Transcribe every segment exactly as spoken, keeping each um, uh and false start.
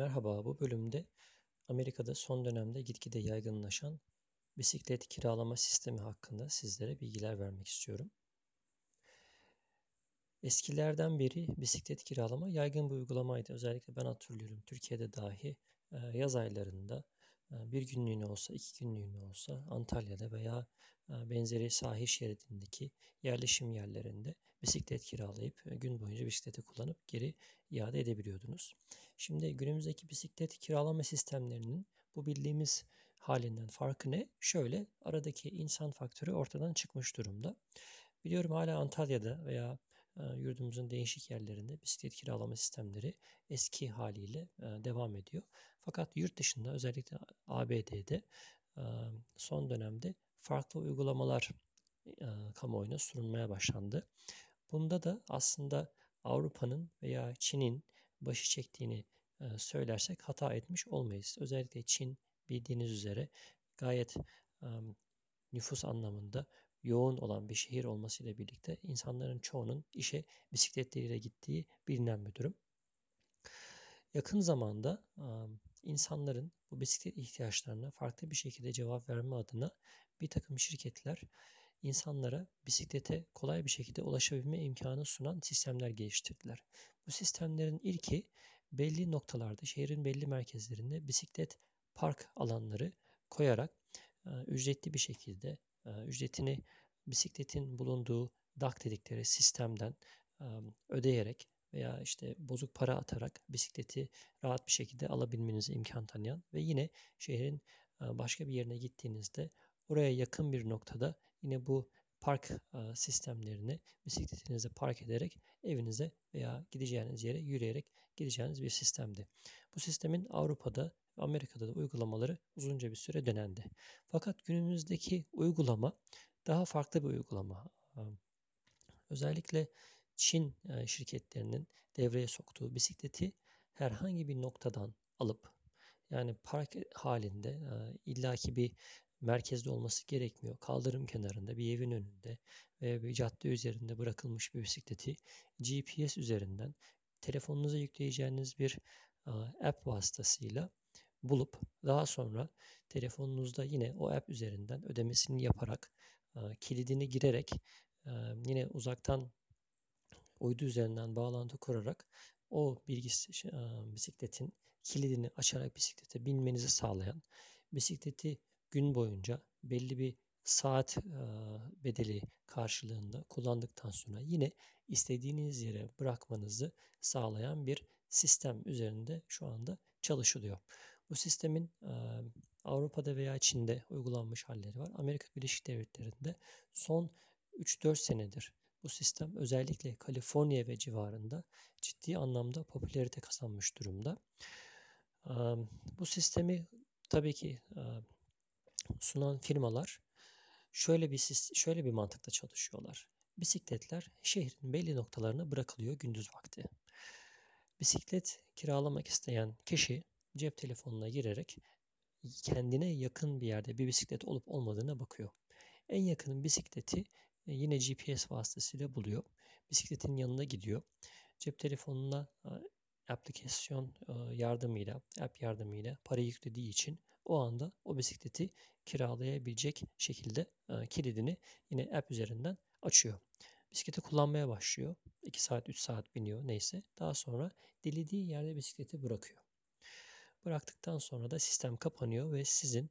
Merhaba, bu bölümde Amerika'da son dönemde gitgide yaygınlaşan bisiklet kiralama sistemi hakkında sizlere bilgiler vermek istiyorum. Eskilerden beri bisiklet kiralama yaygın bir uygulamaydı. Özellikle ben hatırlıyorum, Türkiye'de dahi yaz aylarında bir günlüğüne olsa, iki günlüğüne olsa Antalya'da veya benzeri sahil şeridindeki yerleşim yerlerinde bisiklet kiralayıp gün boyunca bisikleti kullanıp geri iade edebiliyordunuz. Şimdi günümüzdeki bisiklet kiralama sistemlerinin bu bildiğimiz halinden farkı ne? Şöyle, aradaki insan faktörü ortadan çıkmış durumda. Biliyorum hala Antalya'da veya yurdumuzun değişik yerlerinde bisiklet kiralama sistemleri eski haliyle devam ediyor. Fakat yurt dışında, özellikle A B D'de son dönemde farklı uygulamalar kamuoyuna sunulmaya başlandı. Bunda da aslında Avrupa'nın veya Çin'in başı çektiğini söylersek hata etmiş olmayız. Özellikle Çin, bildiğiniz üzere gayet nüfus anlamında yoğun olan bir şehir olmasıyla birlikte insanların çoğunun işe bisikletleriyle gittiği bilinen bir durum. Yakın zamanda insanların bu bisiklet ihtiyaçlarına farklı bir şekilde cevap verme adına bir takım şirketler insanlara bisiklete kolay bir şekilde ulaşabilme imkanı sunan sistemler geliştirdiler. Bu sistemlerin ilki, belli noktalarda, şehrin belli merkezlerinde bisiklet park alanları koyarak ücretli bir şekilde ücretini bisikletin bulunduğu D A K dedikleri sistemden ödeyerek veya işte bozuk para atarak bisikleti rahat bir şekilde alabilmenize imkan tanıyan ve yine şehrin başka bir yerine gittiğinizde oraya yakın bir noktada yine bu park sistemlerini bisikletinize park ederek evinize veya gideceğiniz yere yürüyerek gideceğiniz bir sistemdi. Bu sistemin Avrupa'da, Amerika'da da uygulamaları uzunca bir süre denendi. Fakat günümüzdeki uygulama daha farklı bir uygulama. Özellikle Çin şirketlerinin devreye soktuğu bisikleti herhangi bir noktadan alıp, yani park halinde, illaki bir merkezde olması gerekmiyor. Kaldırım kenarında, bir evin önünde veya bir cadde üzerinde bırakılmış bir bisikleti G P S üzerinden telefonunuza yükleyeceğiniz bir app vasıtasıyla bulup daha sonra telefonunuzda yine o app üzerinden ödemesini yaparak, kilidini girerek, yine uzaktan uydu üzerinden bağlantı kurarak o bilgis bisikletin kilidini açarak bisiklete binmenizi sağlayan, bisikleti gün boyunca belli bir saat bedeli karşılığında kullandıktan sonra yine istediğiniz yere bırakmanızı sağlayan bir sistem üzerinde şu anda çalışılıyor. Bu sistemin Avrupa'da veya Çin'de uygulanmış halleri var. Amerika Birleşik Devletleri'nde son üç dört senedir bu sistem özellikle Kaliforniya ve civarında ciddi anlamda popülerite kazanmış durumda. Bu sistemi tabii ki sunan firmalar şöyle bir şöyle bir mantıkla çalışıyorlar. Bisikletler şehrin belli noktalarına bırakılıyor gündüz vakti. Bisiklet kiralamak isteyen kişi cep telefonuna girerek kendine yakın bir yerde bir bisiklet olup olmadığına bakıyor. En yakın bisikleti yine G P S vasıtasıyla buluyor. Bisikletin yanına gidiyor. Cep telefonuna aplikasyon yardımıyla, app yardımıyla para yüklediği için o anda o bisikleti kiralayabilecek şekilde kilidini yine app üzerinden açıyor. Bisikleti kullanmaya başlıyor. iki saat, üç saat biniyor, neyse. Daha sonra dilediği yerde bisikleti bırakıyor. Bıraktıktan sonra da sistem kapanıyor ve sizin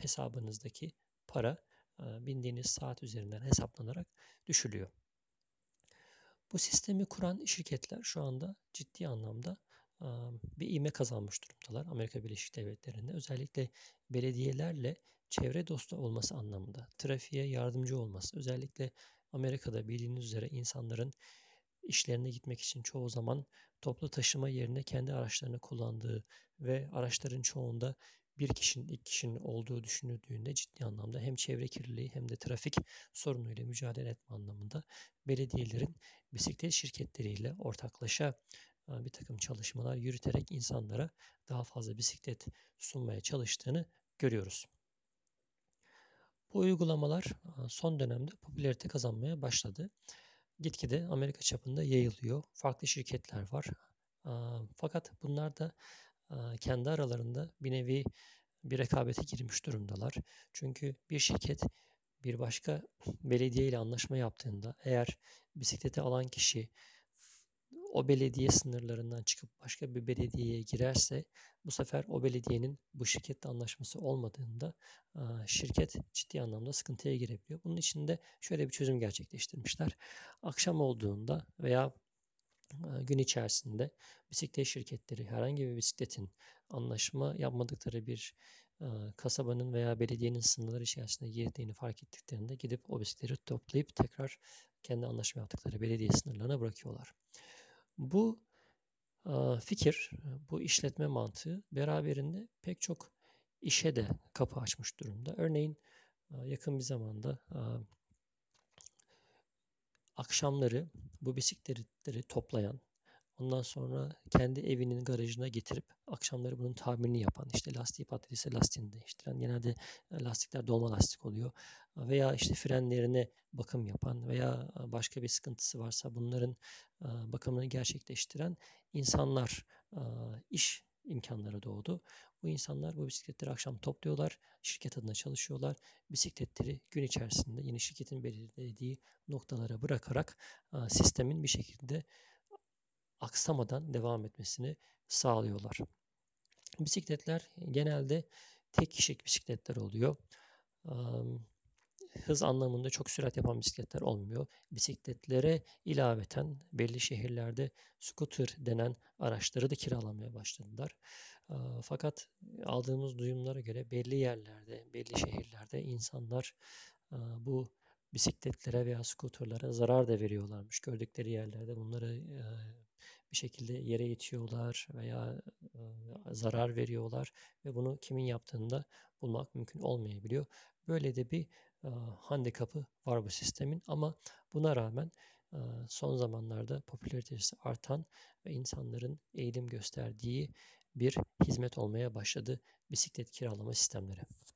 hesabınızdaki para bindiğiniz saat üzerinden hesaplanarak düşülüyor. Bu sistemi kuran şirketler şu anda ciddi anlamda bir ivme kazanmış durumdalar Amerika Birleşik Devletleri'nde. Özellikle belediyelerle çevre dostu olması anlamında, trafiğe yardımcı olması. Özellikle Amerika'da bildiğiniz üzere insanların işlerine gitmek için çoğu zaman toplu taşıma yerine kendi araçlarını kullandığı ve araçların çoğunda bir kişinin, iki kişinin olduğu düşünüldüğünde ciddi anlamda hem çevre kirliliği hem de trafik sorunuyla mücadele etme anlamında belediyelerin bisiklet şirketleriyle ortaklaşa bir takım çalışmalar yürüterek insanlara daha fazla bisiklet sunmaya çalıştığını görüyoruz. Bu uygulamalar son dönemde popülerite kazanmaya başladı. Gitgide Amerika çapında yayılıyor. Farklı şirketler var. Fakat bunlar da kendi aralarında bir nevi bir rekabete girmiş durumdalar. Çünkü bir şirket bir başka belediye ile anlaşma yaptığında eğer bisikleti alan kişi o belediye sınırlarından çıkıp başka bir belediyeye girerse bu sefer o belediyenin bu şirketle anlaşması olmadığında şirket ciddi anlamda sıkıntıya girebiliyor. Bunun için de şöyle bir çözüm gerçekleştirmişler. Akşam olduğunda veya gün içerisinde bisiklet şirketleri herhangi bir bisikletin anlaşma yapmadıkları bir kasabanın veya belediyenin sınırları içerisinde girdiğini fark ettiklerinde gidip o bisikleti toplayıp tekrar kendi anlaşma yaptıkları belediye sınırlarına bırakıyorlar. Bu fikir, bu işletme mantığı beraberinde pek çok işe de kapı açmış durumda. Örneğin yakın bir zamanda akşamları bu bisikletleri toplayan, ondan sonra kendi evinin garajına getirip akşamları bunun tamirini yapan, işte lastiği patladıysa lastiğini değiştiren, genelde lastikler dolma lastik oluyor veya işte frenlerine bakım yapan veya başka bir sıkıntısı varsa bunların bakımını gerçekleştiren insanlar, iş imkanları doğdu. Bu insanlar bu bisikletleri akşam topluyorlar, şirket adına çalışıyorlar. Bisikletleri gün içerisinde yine şirketin belirlediği noktalara bırakarak sistemin bir şekilde aksamadan devam etmesini sağlıyorlar. Bisikletler genelde tek kişilik bisikletler oluyor. Hız anlamında çok sürat yapan bisikletler olmuyor. Bisikletlere ilaveten belli şehirlerde scooter denen araçları da kiralamaya başladılar. Fakat aldığımız duyumlara göre belli yerlerde, belli şehirlerde insanlar bu bisikletlere veya scooterlara zarar da veriyorlarmış. Gördükleri yerlerde bunları bir şekilde yere itiyorlar veya zarar veriyorlar ve bunu kimin yaptığını da bulmak mümkün olmayabiliyor. Böyle de bir handikapı var bu sistemin ama buna rağmen son zamanlarda popülaritesi artan ve insanların eğilim gösterdiği bir hizmet olmaya başladı bisiklet kiralama sistemleri.